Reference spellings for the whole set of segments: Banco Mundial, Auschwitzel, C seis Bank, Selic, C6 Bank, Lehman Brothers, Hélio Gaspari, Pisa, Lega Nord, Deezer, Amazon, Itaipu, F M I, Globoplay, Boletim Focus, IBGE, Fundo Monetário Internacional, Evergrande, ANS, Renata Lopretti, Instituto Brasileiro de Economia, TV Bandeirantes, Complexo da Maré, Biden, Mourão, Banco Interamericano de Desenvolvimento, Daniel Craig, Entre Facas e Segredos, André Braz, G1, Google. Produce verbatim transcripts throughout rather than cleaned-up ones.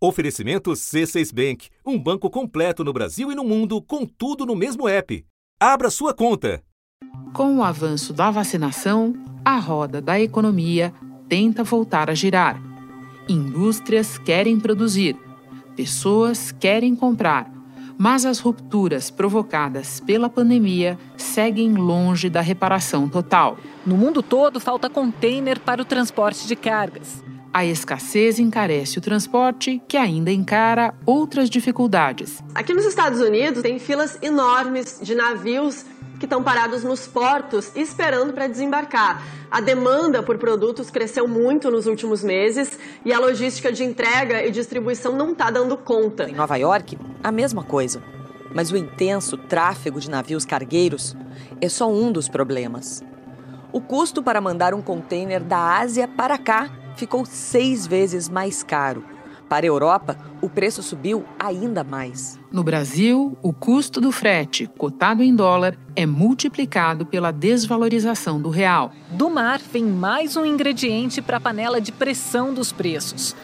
Oferecimento C seis Bank, um banco completo no Brasil e no mundo, com tudo no mesmo app. Abra sua conta! Com o avanço da vacinação, a roda da economia tenta voltar a girar. Indústrias querem produzir, pessoas querem comprar, mas as rupturas provocadas pela pandemia seguem longe da reparação total. No mundo todo, falta container para o transporte de cargas. A escassez encarece o transporte, que ainda encara outras dificuldades. Aqui nos Estados Unidos, tem filas enormes de navios que estão parados nos portos esperando para desembarcar. A demanda por produtos cresceu muito nos últimos meses e a logística de entrega e distribuição não está dando conta. Em Nova York, a mesma coisa. Mas o intenso tráfego de navios cargueiros é só um dos problemas. O custo para mandar um container da Ásia para cá ficou seis vezes mais caro. Para a Europa, o preço subiu ainda mais. No Brasil, o custo do frete, cotado em dólar, é multiplicado pela desvalorização do real. Do mar, vem mais um ingrediente para a panela de pressão dos preços.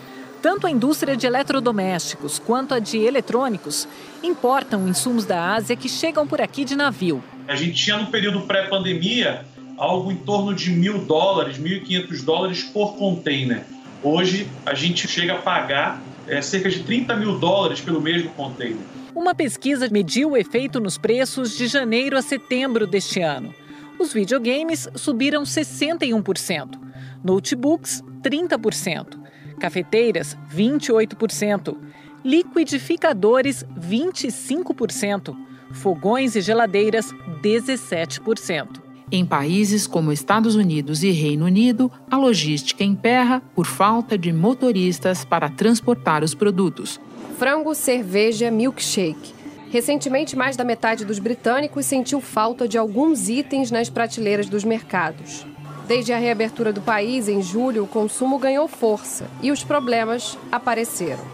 Tanto a indústria de eletrodomésticos quanto a de eletrônicos importam insumos da Ásia que chegam por aqui de navio. A gente tinha, no período pré-pandemia, algo em torno de mil dólares, mil e quinhentos dólares por container. Hoje, a gente chega a pagar é, cerca de trinta mil dólares pelo mesmo container. Uma pesquisa mediu o efeito nos preços de janeiro a setembro deste ano. Os videogames subiram sessenta e um por cento, notebooks, trinta por cento, cafeteiras, vinte e oito por cento, liquidificadores, vinte e cinco por cento, fogões e geladeiras, dezessete por cento. Em países como Estados Unidos e Reino Unido, a logística emperra por falta de motoristas para transportar os produtos. Frango, cerveja, milkshake. Recentemente, mais da metade dos britânicos sentiu falta de alguns itens nas prateleiras dos mercados. Desde a reabertura do país, em julho, o consumo ganhou força e os problemas apareceram.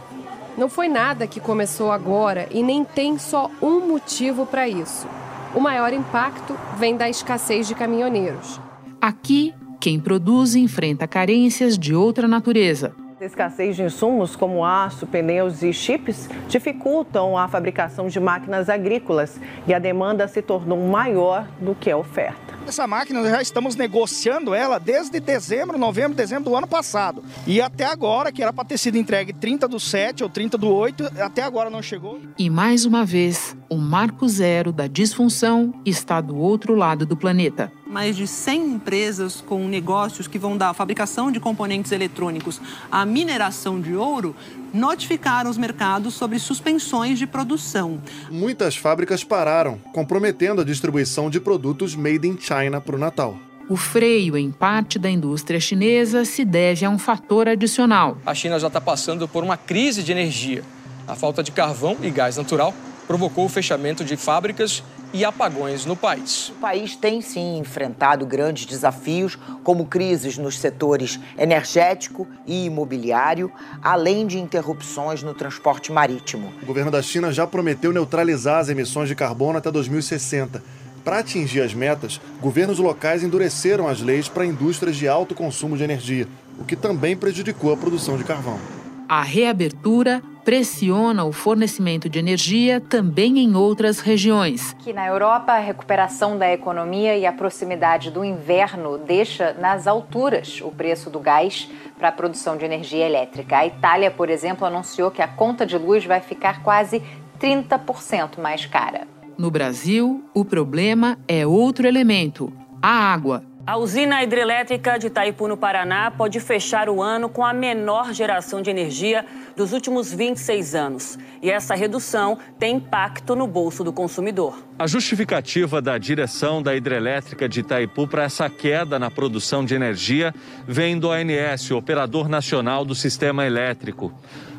Não foi nada que começou agora e nem tem só um motivo para isso. O maior impacto vem da escassez de caminhoneiros. Aqui, quem produz enfrenta carências de outra natureza. A escassez de insumos como aço, pneus e chips dificultam a fabricação de máquinas agrícolas e a demanda se tornou maior do que a oferta. Essa máquina nós já estamos negociando ela desde dezembro, novembro, dezembro do ano passado. E até agora, que era para ter sido entregue trinta do sete ou trinta do oito, até agora não chegou. E mais uma vez, o marco zero da disfunção está do outro lado do planeta. Mais de cem empresas com negócios que vão da fabricação de componentes eletrônicos à mineração de ouro notificaram os mercados sobre suspensões de produção. Muitas fábricas pararam, comprometendo a distribuição de produtos made in China para o Natal. O freio em parte da indústria chinesa se deve a um fator adicional. A China já está passando por uma crise de energia. A falta de carvão e gás natural provocou o fechamento de fábricas e apagões no país. O país tem, sim, enfrentado grandes desafios, como crises nos setores energético e imobiliário, além de interrupções no transporte marítimo. O governo da China já prometeu neutralizar as emissões de carbono até dois mil e sessenta. Para atingir as metas, governos locais endureceram as leis para indústrias de alto consumo de energia, o que também prejudicou a produção de carvão. A reabertura pressiona o fornecimento de energia também em outras regiões. Aqui na Europa, a recuperação da economia e a proximidade do inverno deixa nas alturas o preço do gás para a produção de energia elétrica. A Itália, por exemplo, anunciou que a conta de luz vai ficar quase trinta por cento mais cara. No Brasil, o problema é outro elemento, a água. A usina hidrelétrica de Itaipu, no Paraná, pode fechar o ano com a menor geração de energia dos últimos vinte e seis anos. E essa redução tem impacto no bolso do consumidor. A justificativa da direção da hidrelétrica de Itaipu para essa queda na produção de energia vem do A N S, o Operador Nacional do Sistema Elétrico.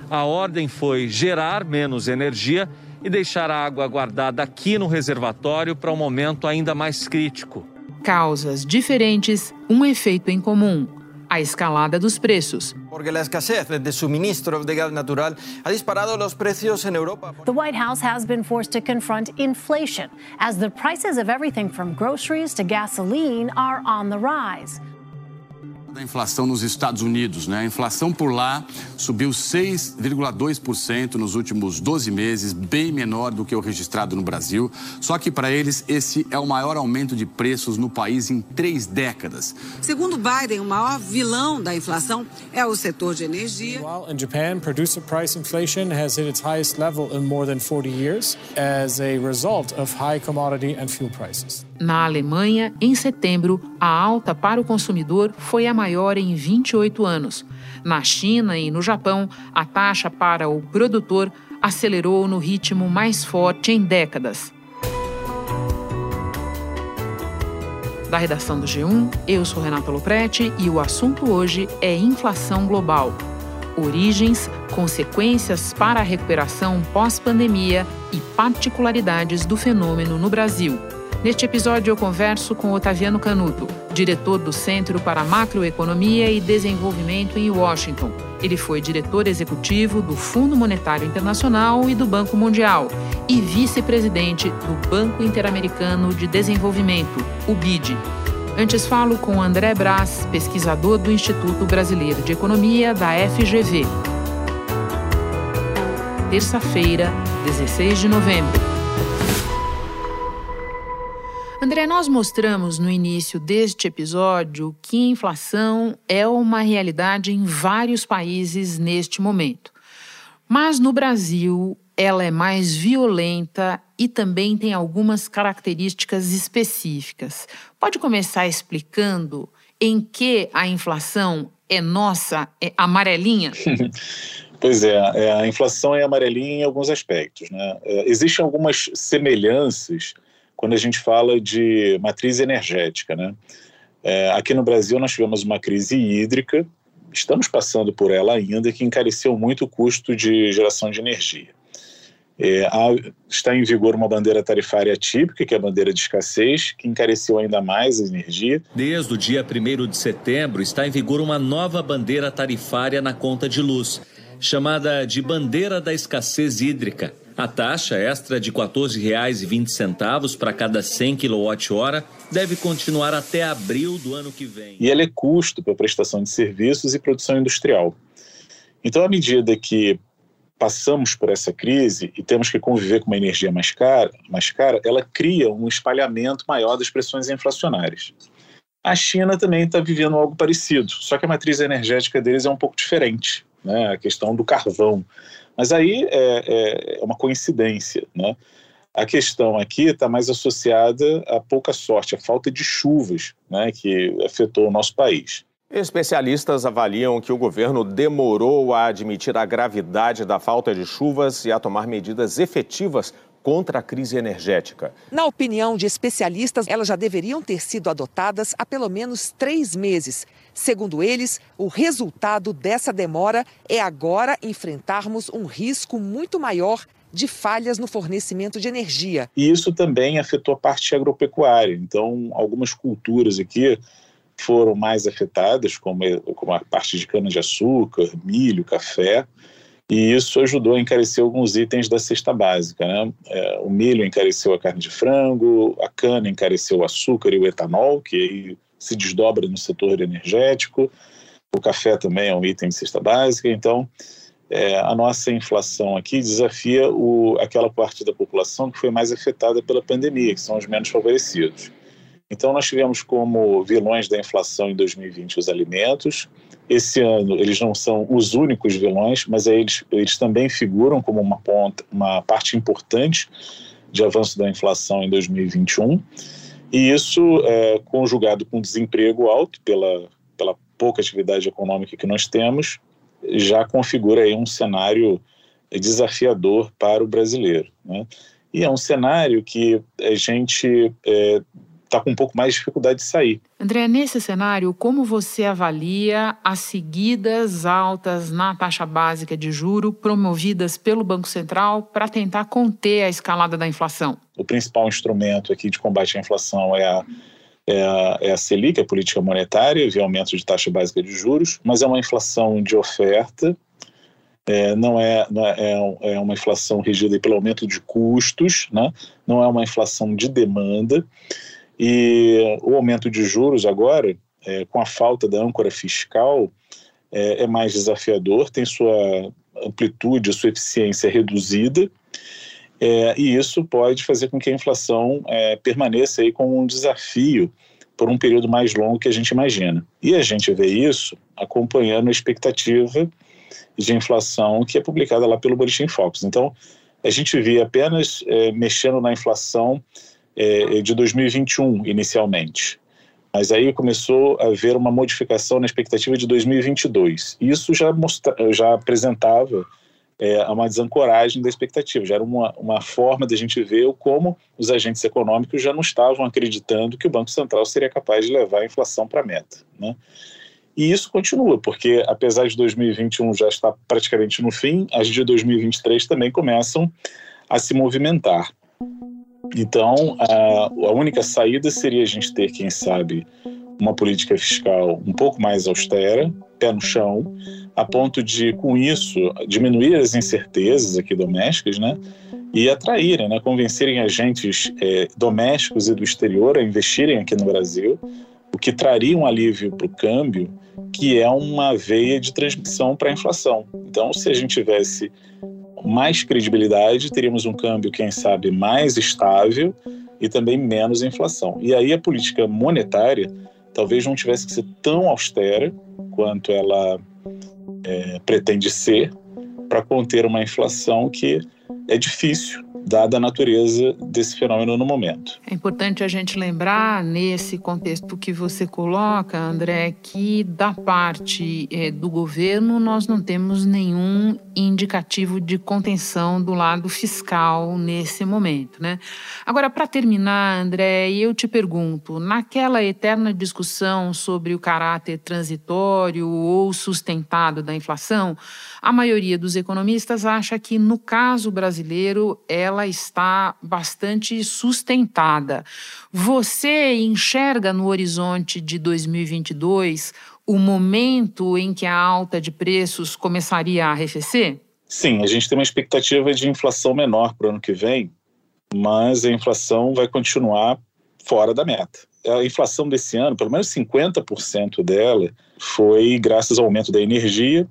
A ordem foi gerar menos energia e deixar a água guardada aqui no reservatório para um momento ainda mais crítico. Causas diferentes, um efeito em comum, a escalada dos preços. Porque a escassez de suministro de gás natural ha disparado os preços na Europa. The White House has been forced to confront inflation, as the prices of everything from groceries to gasoline are on the rise. Da inflação nos Estados Unidos, né? A inflação por lá subiu seis vírgula dois por cento nos últimos doze meses, bem menor do que o registrado no Brasil. Só que para eles esse é o maior aumento de preços no país em três décadas. Segundo Biden, o maior vilão da inflação é o setor de energia. While in Japan, producer price inflation has hit its highest level in more than forty years as a result of high commodity and fuel prices. Na Alemanha, em setembro, a alta para o consumidor foi a maior em vinte e oito anos. Na China e no Japão, a taxa para o produtor acelerou no ritmo mais forte em décadas. Da redação do G um, eu sou Renata Lopretti e o assunto hoje é inflação global. Origens, consequências para a recuperação pós-pandemia e particularidades do fenômeno no Brasil. Neste episódio, eu converso com Otaviano Canuto, diretor do Centro para Macroeconomia e Desenvolvimento em Washington. Ele foi diretor executivo do Fundo Monetário Internacional e do Banco Mundial e vice-presidente do Banco Interamericano de Desenvolvimento, o B I D. Antes falo com André Braz, pesquisador do Instituto Brasileiro de Economia, da F G V. Terça-feira, dezesseis de novembro. André, nós mostramos no início deste episódio que a inflação é uma realidade em vários países neste momento. Mas no Brasil, ela é mais violenta e também tem algumas características específicas. Pode começar explicando em que a inflação é nossa, é amarelinha? Pois é, a inflação é amarelinha em alguns aspectos, né? Existem algumas semelhanças quando a gente fala de matriz energética, né? É, aqui no Brasil nós tivemos uma crise hídrica, estamos passando por ela ainda, que encareceu muito o custo de geração de energia. É, há, está em vigor uma bandeira tarifária atípica, que é a bandeira de escassez, que encareceu ainda mais a energia. Desde o dia primeiro de setembro está em vigor uma nova bandeira tarifária na conta de luz, chamada de bandeira da escassez hídrica. A taxa extra de quatorze reais e vinte centavos para cada cem quilowatts-hora deve continuar até abril do ano que vem. E ela é custo para prestação de serviços e produção industrial. Então, à medida que passamos por essa crise e temos que conviver com uma energia mais cara, mais cara, ela cria um espalhamento maior das pressões inflacionárias. A China também está vivendo algo parecido, só que a matriz energética deles é um pouco diferente, né? A questão do carvão. Mas aí é, é, é uma coincidência, né? A questão aqui está mais associada à pouca sorte, à falta de chuvas, né, que afetou o nosso país. Especialistas avaliam que o governo demorou a admitir a gravidade da falta de chuvas e a tomar medidas efetivas contra a crise energética. Na opinião de especialistas, elas já deveriam ter sido adotadas há pelo menos três meses. Segundo eles, o resultado dessa demora é agora enfrentarmos um risco muito maior de falhas no fornecimento de energia. E isso também afetou a parte agropecuária. Então, algumas culturas aqui foram mais afetadas, como a parte de cana-de-açúcar, milho, café. E isso ajudou a encarecer alguns itens da cesta básica, né? O milho encareceu a carne de frango, a cana encareceu o açúcar e o etanol, que aí se desdobra no setor energético. O café também é um item de cesta básica. Então, é, a nossa inflação aqui desafia o, aquela parte da população que foi mais afetada pela pandemia, que são os menos favorecidos. Então, nós tivemos como vilões da inflação em dois mil e vinte os alimentos. Esse ano, eles não são os únicos vilões, mas eles, eles também figuram como uma, ponta, uma parte importante de avanço da inflação em dois mil e vinte e um. E isso, é, conjugado com desemprego alto, pela, pela pouca atividade econômica que nós temos, já configura aí um cenário desafiador para o brasileiro, né? E é um cenário que a gente... É, está com um pouco mais de dificuldade de sair. André, nesse cenário, como você avalia as seguidas altas na taxa básica de juros promovidas pelo Banco Central para tentar conter a escalada da inflação? O principal instrumento aqui de combate à inflação é a, é a, é a Selic, a política monetária, via aumento de taxa básica de juros, mas é uma inflação de oferta, é, não, é, não é, é uma inflação regida pelo aumento de custos, né? Não é uma inflação de demanda. E o aumento de juros agora é, com a falta da âncora fiscal, é, é mais desafiador, tem sua amplitude, sua eficiência reduzida, é, e isso pode fazer com que a inflação é, permaneça aí como um desafio por um período mais longo que a gente imagina. E a gente vê isso acompanhando a expectativa de inflação que é publicada lá pelo Boletim Focus. Então, a gente via apenas é, mexendo na inflação é, de dois mil e vinte e um inicialmente, mas aí começou a haver uma modificação na expectativa de dois mil e vinte e dois. Isso já, mostra, já apresentava é, uma desancoragem da expectativa, já era uma, uma forma de a gente ver como os agentes econômicos já não estavam acreditando que o Banco Central seria capaz de levar a inflação para a meta, né? E isso continua, porque apesar de dois mil e vinte e um já estar praticamente no fim, as de dois mil e vinte e três também começam a se movimentar. Então, a, a única saída seria a gente ter, quem sabe, uma política fiscal um pouco mais austera, pé no chão, a ponto de, com isso, diminuir as incertezas aqui domésticas, né? E atraírem, né? Convencerem agentes é, domésticos e do exterior a investirem aqui no Brasil, o que traria um alívio para o câmbio, que é uma veia de transmissão para a inflação. Então, se a gente tivesse mais credibilidade, teríamos um câmbio, quem sabe, mais estável e também menos inflação. E aí a política monetária talvez não tivesse que ser tão austera quanto ela é, pretende ser para conter uma inflação que é difícil, dada a natureza desse fenômeno no momento. É importante a gente lembrar, nesse contexto que você coloca, André, que da parte eh, do governo nós não temos nenhum indicativo de contenção do lado fiscal nesse momento, né? Agora, para terminar, André, eu te pergunto, naquela eterna discussão sobre o caráter transitório ou sustentado da inflação, a maioria dos economistas acha que, no caso brasileiro, ela ela está bastante sustentada. Você enxerga no horizonte de dois mil e vinte e dois o momento em que a alta de preços começaria a arrefecer? Sim, a gente tem uma expectativa de inflação menor para o ano que vem, mas a inflação vai continuar fora da meta. A inflação desse ano, pelo menos cinquenta por cento dela, foi graças ao aumento da energia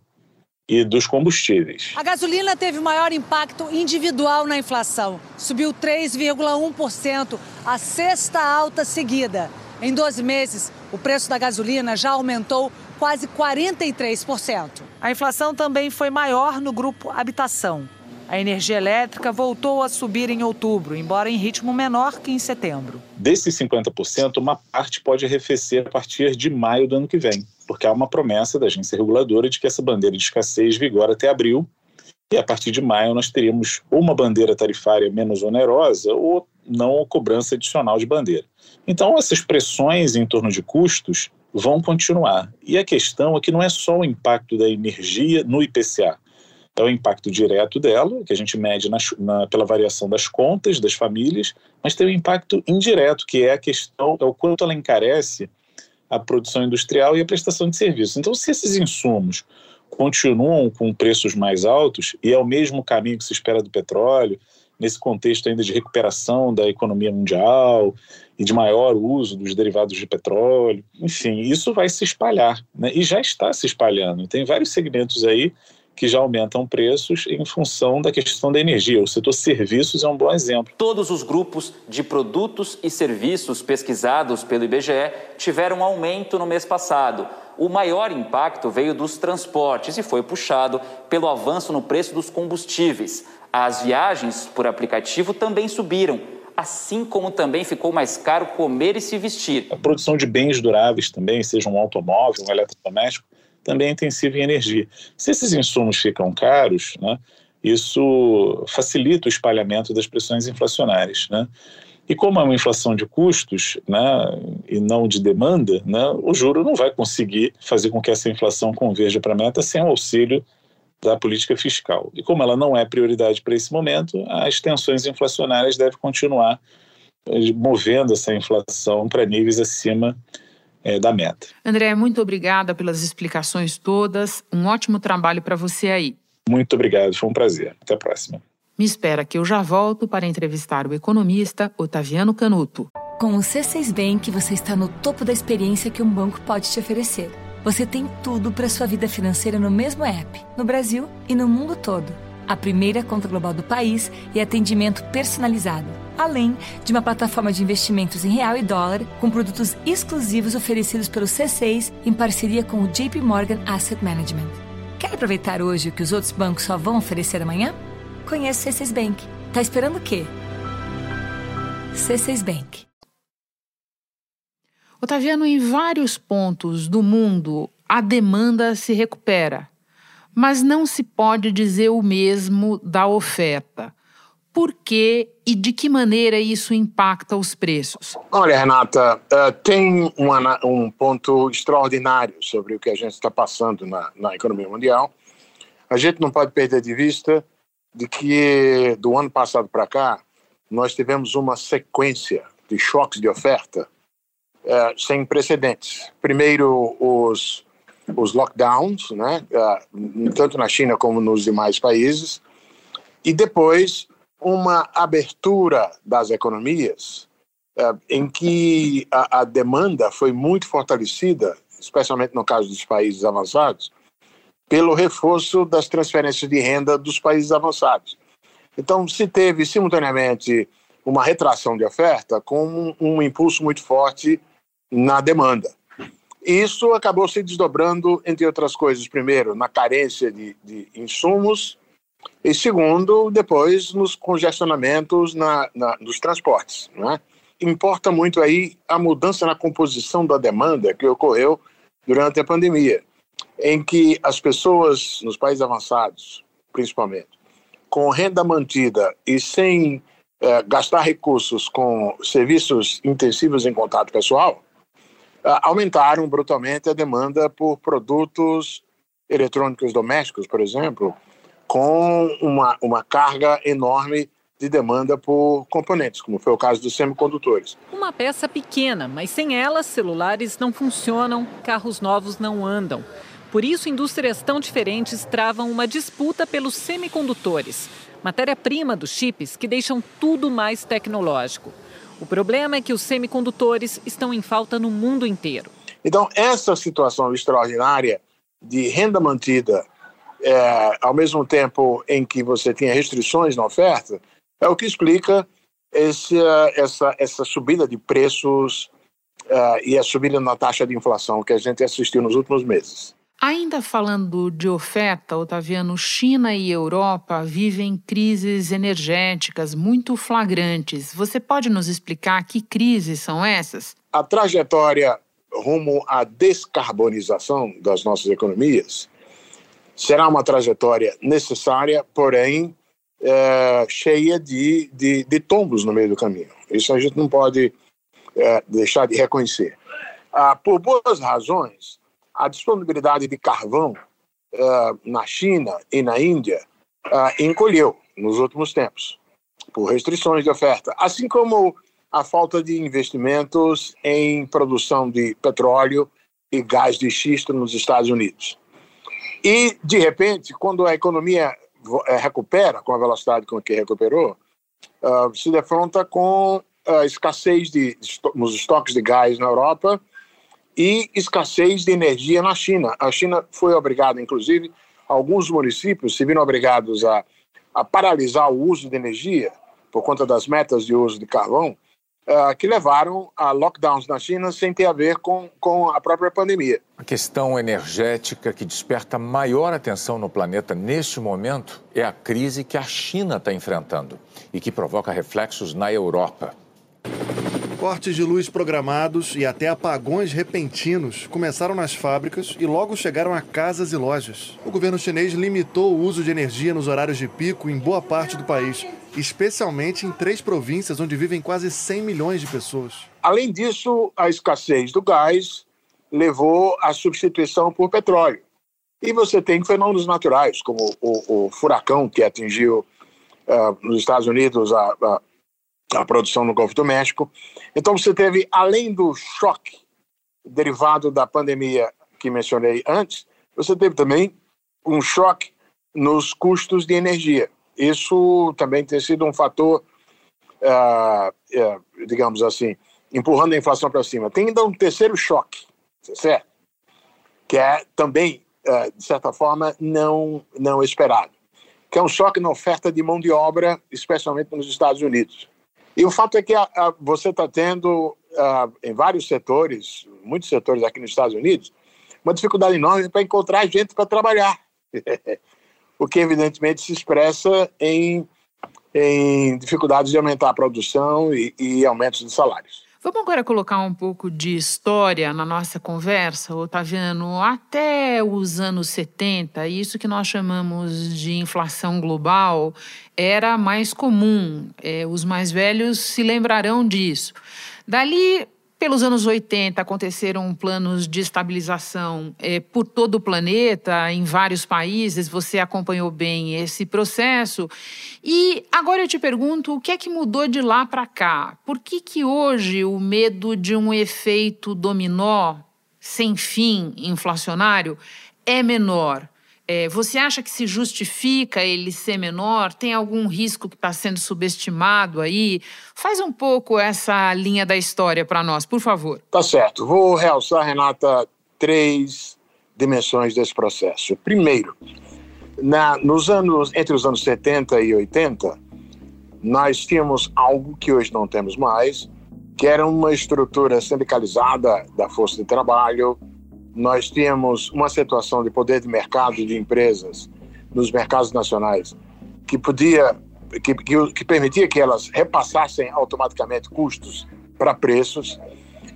e dos combustíveis. A gasolina teve maior impacto individual na inflação. Subiu três vírgula um por cento, a sexta alta seguida. Em doze meses, o preço da gasolina já aumentou quase quarenta e três por cento. A inflação também foi maior no grupo habitação. A energia elétrica voltou a subir em outubro, embora em ritmo menor que em setembro. Desses cinquenta por cento, uma parte pode arrefecer a partir de maio do ano que vem, porque há uma promessa da agência reguladora de que essa bandeira de escassez vigora até abril, e a partir de maio nós teríamos uma bandeira tarifária menos onerosa ou não cobrança adicional de bandeira. Então, essas pressões em torno de custos vão continuar. E a questão é que não é só o impacto da energia no I P C A, é o impacto direto dela, que a gente mede na, na, pela variação das contas das famílias, mas tem um impacto indireto, que é a questão, é o quanto ela encarece a produção industrial e a prestação de serviços. Então, se esses insumos continuam com preços mais altos, e é o mesmo caminho que se espera do petróleo, nesse contexto ainda de recuperação da economia mundial e de maior uso dos derivados de petróleo, enfim, isso vai se espalhar, né? E já está se espalhando. Tem vários segmentos aí que já aumentam preços em função da questão da energia. O setor serviços é um bom exemplo. Todos os grupos de produtos e serviços pesquisados pelo I B G E tiveram aumento no mês passado. O maior impacto veio dos transportes e foi puxado pelo avanço no preço dos combustíveis. As viagens por aplicativo também subiram, assim como também ficou mais caro comer e se vestir. A produção de bens duráveis também, seja um automóvel, um eletrodoméstico, também é intensiva em energia. Se esses insumos ficam caros, né, isso facilita o espalhamento das pressões inflacionárias, né? E como é uma inflação de custos, né, e não de demanda, né, o juro não vai conseguir fazer com que essa inflação converja para a meta sem o auxílio da política fiscal. E como ela não é prioridade para esse momento, as tensões inflacionárias devem continuar movendo essa inflação para níveis acima É, da meta. André, muito obrigada pelas explicações todas. Um ótimo trabalho para você aí. Muito obrigado, foi um prazer. Até a próxima. Me espera que eu já volto para entrevistar o economista Otaviano Canuto. Com o C seis Bank, você está no topo da experiência que um banco pode te oferecer. Você tem tudo para sua vida financeira no mesmo app, no Brasil e no mundo todo. A primeira conta global do país e atendimento personalizado, além de uma plataforma de investimentos em real e dólar, com produtos exclusivos oferecidos pelo C seis em parceria com o J P Morgan Asset Management. Quer aproveitar hoje o que os outros bancos só vão oferecer amanhã? Conheça o C seis Bank. Tá esperando o quê? C seis Bank. Otaviano, em vários pontos do mundo, a demanda se recupera, mas não se pode dizer o mesmo da oferta. Por que e de que maneira isso impacta os preços? Olha, Renata, uh, tem uma, um ponto extraordinário sobre o que a gente está passando na, na economia mundial. A gente não pode perder de vista de que, do ano passado para cá, nós tivemos uma sequência de choques de oferta Uh, sem precedentes. Primeiro, os, os lockdowns, né? uh, tanto na China como nos demais países, e depois uma abertura das economias uh, em que a, a demanda foi muito fortalecida, especialmente no caso dos países avançados, pelo reforço das transferências de renda dos países avançados. Então, se teve simultaneamente uma retração de oferta com um, um impulso muito forte na demanda. Isso acabou se desdobrando, entre outras coisas, primeiro, na carência de, de insumos e, segundo, depois, nos congestionamentos na, na, nos transportes, né? Importa muito aí a mudança na composição da demanda que ocorreu durante a pandemia, em que as pessoas, nos países avançados, principalmente, com renda mantida e sem eh, gastar recursos com serviços intensivos em contato pessoal, aumentaram brutalmente a demanda por produtos eletrônicos domésticos, por exemplo, com uma, uma carga enorme de demanda por componentes, como foi o caso dos semicondutores. Uma peça pequena, mas sem ela, celulares não funcionam, carros novos não andam. Por isso, indústrias tão diferentes travam uma disputa pelos semicondutores, matéria-prima dos chips que deixam tudo mais tecnológico. O problema é que os semicondutores estão em falta no mundo inteiro. Então, essa situação extraordinária de renda mantida, é, ao mesmo tempo em que você tinha restrições na oferta, é o que explica esse, essa, essa subida de preços é, e a subida na taxa de inflação que a gente assistiu nos últimos meses. Ainda falando de oferta, Otaviano, China e Europa vivem crises energéticas muito flagrantes. Você pode nos explicar que crises são essas? A trajetória rumo à descarbonização das nossas economias será uma trajetória necessária, porém é, cheia de, de, de tombos no meio do caminho. Isso a gente não pode é, deixar de reconhecer. Ah, por boas razões, a disponibilidade de carvão uh, na China e na Índia uh, encolheu nos últimos tempos, por restrições de oferta, assim como a falta de investimentos em produção de petróleo e gás de xisto nos Estados Unidos. E, de repente, quando a economia recupera, com a velocidade com que recuperou, uh, se defronta com a escassez de, nos estoques de gás na Europa e escassez de energia na China. A China foi obrigada, inclusive, alguns municípios se viram obrigados a, a paralisar o uso de energia por conta das metas de uso de carvão, uh, que levaram a lockdowns na China sem ter a ver com, com a própria pandemia. A questão energética que desperta maior atenção no planeta neste momento é a crise que a China está enfrentando e que provoca reflexos na Europa. Cortes de luz programados e até apagões repentinos começaram nas fábricas e logo chegaram a casas e lojas. O governo chinês limitou o uso de energia nos horários de pico em boa parte do país, especialmente em três províncias onde vivem quase cem milhões de pessoas. Além disso, a escassez do gás levou à substituição por petróleo. E você tem fenômenos naturais, como o, o furacão que atingiu uh, nos Estados Unidos a... a a produção no Golfo do México. Então você teve, além do choque derivado da pandemia que mencionei antes, você teve também um choque nos custos de energia. Isso também tem sido um fator, uh, uh, digamos assim, empurrando a inflação para cima. Tem ainda um terceiro choque, certo? Que é também, de certa forma, não, não esperado, que é um choque na oferta de mão de obra, especialmente nos Estados Unidos. E o fato é que a, a, você está tendo, a, em vários setores, muitos setores aqui nos Estados Unidos, uma dificuldade enorme para encontrar gente para trabalhar, o que evidentemente se expressa em, em dificuldades de aumentar a produção e, e aumentos de salários. Vamos agora colocar um pouco de história na nossa conversa, Otaviano. Até os anos setenta, isso que nós chamamos de inflação global era mais comum. É, os mais velhos se lembrarão disso. Dali, pelos anos oitenta, aconteceram planos de estabilização é, por todo o planeta, em vários países. Você acompanhou bem esse processo. E agora eu te pergunto, o que é que mudou de lá para cá? Por que que hoje o medo de um efeito dominó sem fim inflacionário é menor? É, você acha que se justifica ele ser menor? Tem algum risco que está sendo subestimado aí? Faz um pouco essa linha da história para nós, por favor. Tá certo. Vou realçar, Renata, três dimensões desse processo. Primeiro, na, nos anos, entre os anos setenta e oitenta, nós tínhamos algo que hoje não temos mais, que era uma estrutura sindicalizada da força de trabalho. Nós tínhamos uma situação de poder de mercado de empresas nos mercados nacionais que podia... Que, que, que permitia que elas repassassem automaticamente custos para preços,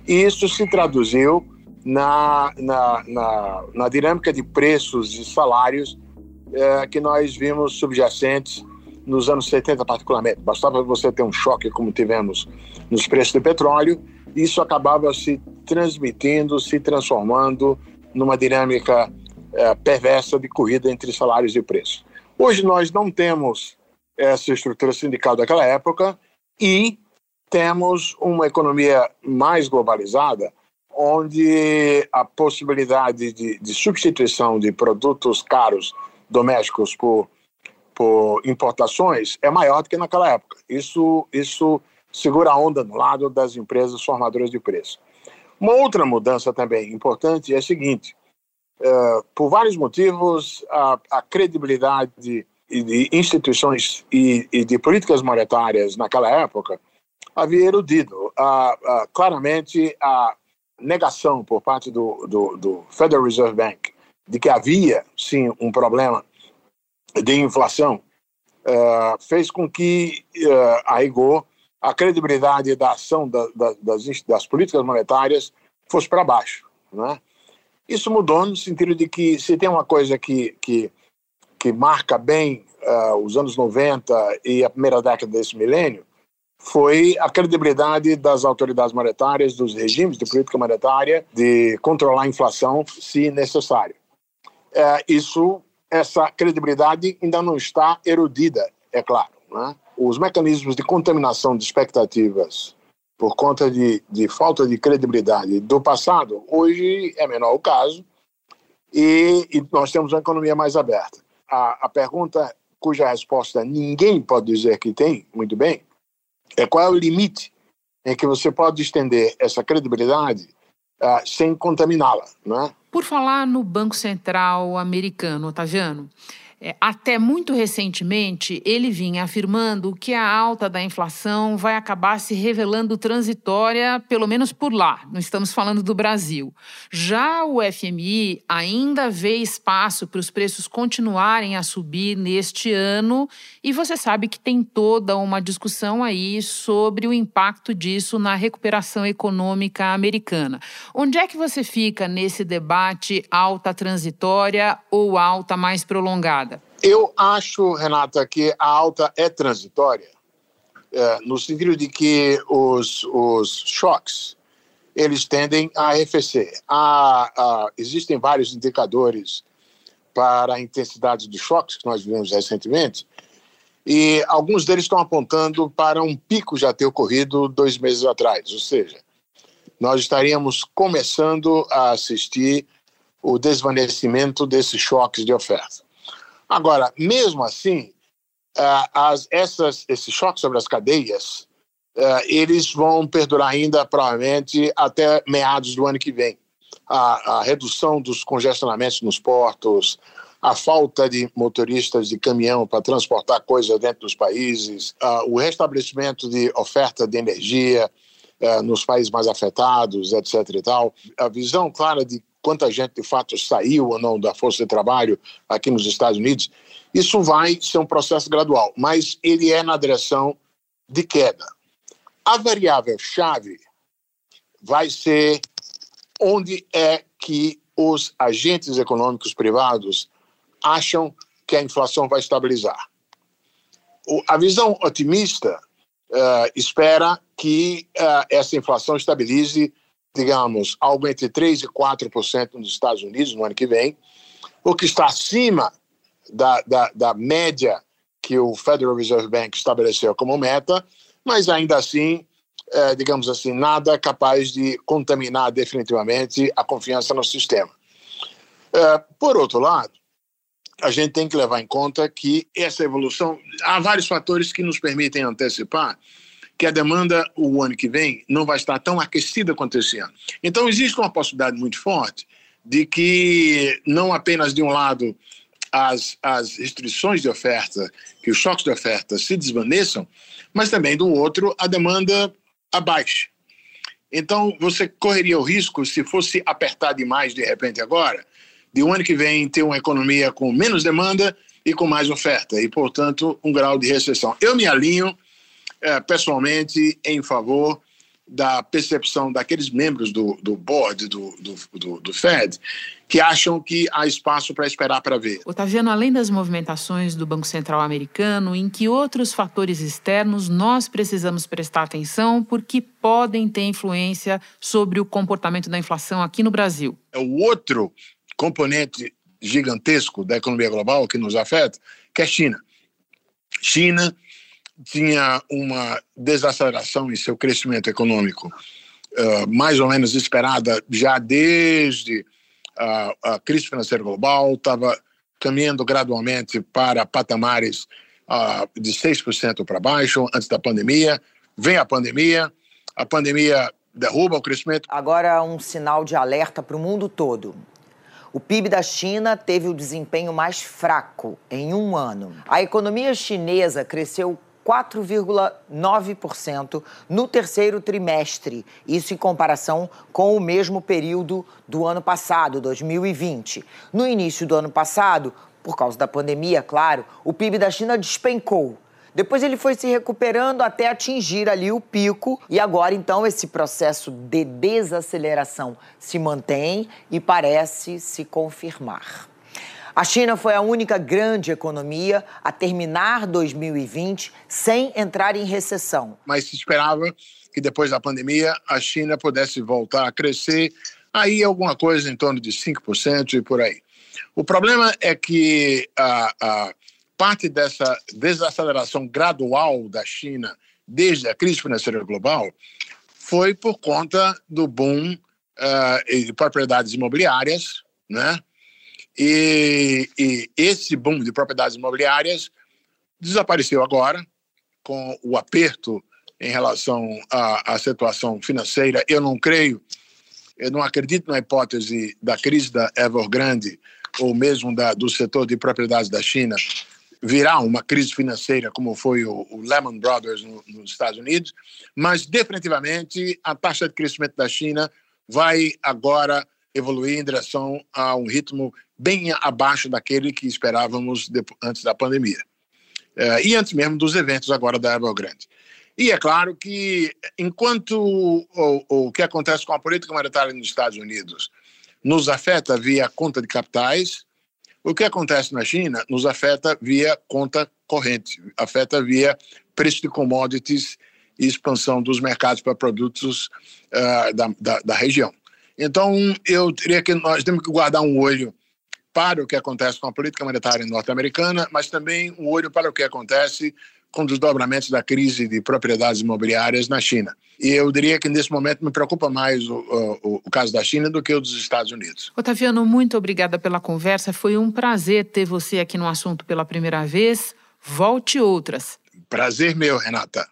e isso se traduziu na, na, na, na dinâmica de preços e salários eh, que nós vimos subjacentes nos anos setenta, particularmente. Bastava você ter um choque como tivemos nos preços do petróleo, e isso acabava se transmitindo, se transformando numa dinâmica eh, perversa de corrida entre salários e preços. Hoje nós não temos essa estrutura sindical daquela época e temos uma economia mais globalizada, onde a possibilidade de, de substituição de produtos caros domésticos por, por importações é maior do que naquela época. Isso, isso segura a onda no lado das empresas formadoras de preço. Uma outra mudança também importante é a seguinte: uh, por vários motivos, a, a credibilidade e de instituições e, e de políticas monetárias naquela época havia erudido. Ah, ah, claramente, a negação por parte do, do, do Federal Reserve Bank de que havia, sim, um problema de inflação ah, fez com que, ah, a rigor, a credibilidade da ação da, da, das, das políticas monetárias fosse para baixo, né? Isso mudou no sentido de que, se tem uma coisa que... que que marca bem uh, os anos noventa e a primeira década desse milênio, foi a credibilidade das autoridades monetárias, dos regimes de política monetária, de controlar a inflação se necessário. Uh, isso, essa credibilidade ainda não está erudida, é claro, né? Os mecanismos de contaminação de expectativas por conta de, de falta de credibilidade do passado, hoje é menor o caso, e, e nós temos uma economia mais aberta. A, a pergunta cuja resposta ninguém pode dizer que tem, muito bem, é qual é o limite em que você pode estender essa credibilidade uh, sem contaminá-la, né? Por falar no Banco Central americano, Otaviano, é, até muito recentemente ele vinha afirmando que a alta da inflação vai acabar se revelando transitória, pelo menos por lá, não estamos falando do Brasil. Já o F M I ainda vê espaço para os preços continuarem a subir neste ano, e você sabe que tem toda uma discussão aí sobre o impacto disso na recuperação econômica americana. Onde é que você fica nesse debate alta transitória ou alta mais prolongada? Eu acho, Renata, que a alta é transitória, é, no sentido de que os, os choques, eles tendem a arrefecer. Há, há, existem vários indicadores para a intensidade dos choques que nós vivemos recentemente, e alguns deles estão apontando para um pico já ter ocorrido dois meses atrás, ou seja, nós estaríamos começando a assistir o desvanecimento desses choques de oferta. Agora, mesmo assim, uh, as, essas, esses choques sobre as cadeias eles vão perdurar ainda, provavelmente, até meados do ano que vem. A, a redução dos congestionamentos nos portos, a falta de motoristas de caminhão para transportar coisas dentro dos países, uh, o restabelecimento de oferta de energia uh, nos países mais afetados, etcétera e tal. A visão clara de quanta gente, de fato, saiu ou não da força de trabalho aqui nos Estados Unidos, isso vai ser um processo gradual, mas ele é na direção de queda. A variável-chave vai ser onde é que os agentes econômicos privados acham que a inflação vai estabilizar. O, a visão otimista uh, espera que uh, essa inflação estabilize, digamos, algo entre três e quatro por cento nos Estados Unidos no ano que vem, o que está acima da, da, da média que o Federal Reserve Bank estabeleceu como meta, mas ainda assim, uh, digamos assim, nada capaz de contaminar definitivamente a confiança no sistema. Uh, por outro lado, a gente tem que levar em conta que essa evolução... Há vários fatores que nos permitem antecipar que a demanda, o ano que vem, não vai estar tão aquecida quanto esse ano. Então, existe uma possibilidade muito forte de que, não apenas de um lado, as, as restrições de oferta, que os choques de oferta se desvaneçam, mas também, do outro, a demanda abaixe. Então, você correria o risco, se fosse apertar demais de repente agora, de um ano que vem ter uma economia com menos demanda e com mais oferta, e, portanto, um grau de recessão. Eu me alinho, eh, pessoalmente, em favor da percepção daqueles membros do, do board, do, do, do, do Fed, que acham que há espaço para esperar para ver. Otaviano, além das movimentações do Banco Central americano, em que outros fatores externos nós precisamos prestar atenção porque podem ter influência sobre o comportamento da inflação aqui no Brasil? É o outro componente gigantesco da economia global que nos afeta, que é a China. China tinha uma desaceleração em seu crescimento econômico uh, mais ou menos esperada já desde a, a crise financeira global, estava caminhando gradualmente para patamares uh, de seis por cento para baixo antes da pandemia. Vem a pandemia, a pandemia derruba o crescimento. Agora um sinal de alerta para o mundo todo. O P I B da China teve o desempenho mais fraco em um ano. A economia chinesa cresceu quatro vírgula nove por cento no terceiro trimestre, isso em comparação com o mesmo período do ano passado, dois mil e vinte. No início do ano passado, por causa da pandemia, claro, o P I B da China despencou. Depois ele foi se recuperando até atingir ali o pico. E agora, então, esse processo de desaceleração se mantém e parece se confirmar. A China foi a única grande economia a terminar dois mil e vinte sem entrar em recessão. Mas se esperava que depois da pandemia a China pudesse voltar a crescer, aí alguma coisa em torno de cinco por cento e por aí. O problema é que a... a parte dessa desaceleração gradual da China desde a crise financeira global foi por conta do boom uh, de propriedades imobiliárias, né? E, e esse boom de propriedades imobiliárias desapareceu agora com o aperto em relação à, à situação financeira. Eu não creio, eu não acredito na hipótese da crise da Evergrande ou mesmo da, do setor de propriedades da China virá uma crise financeira como foi o, o Lehman Brothers no, nos Estados Unidos, mas definitivamente a taxa de crescimento da China vai agora evoluir em direção a um ritmo bem abaixo daquele que esperávamos de, antes da pandemia. É, e antes mesmo dos eventos agora da Evergrande. E é claro que enquanto o, o que acontece com a política monetária nos Estados Unidos nos afeta via conta de capitais, o que acontece na China nos afeta via conta corrente, afeta via preço de commodities e expansão dos mercados para produtos uh, da, da, da região. Então, eu teria que, nós temos que guardar um olho para o que acontece com a política monetária norte-americana, mas também um olho para o que acontece com os desdobramentos da crise de propriedades imobiliárias na China. E eu diria que, nesse momento, me preocupa mais o, o, o caso da China do que o dos Estados Unidos. Otaviano, muito obrigada pela conversa. Foi um prazer ter você aqui no assunto pela primeira vez. Volte outras. Prazer meu, Renata.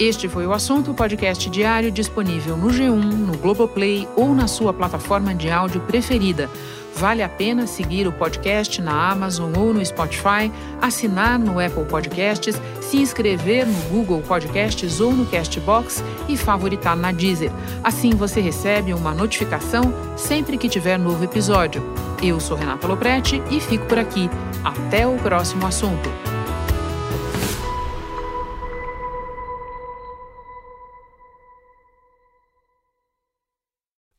Este foi o Assunto, podcast diário disponível no G um, no Globoplay ou na sua plataforma de áudio preferida. Vale a pena seguir o podcast na Amazon ou no Spotify, assinar no Apple Podcasts, se inscrever no Google Podcasts ou no Castbox e favoritar na Deezer. Assim você recebe uma notificação sempre que tiver novo episódio. Eu sou Renata Lopretti e fico por aqui. Até o próximo assunto.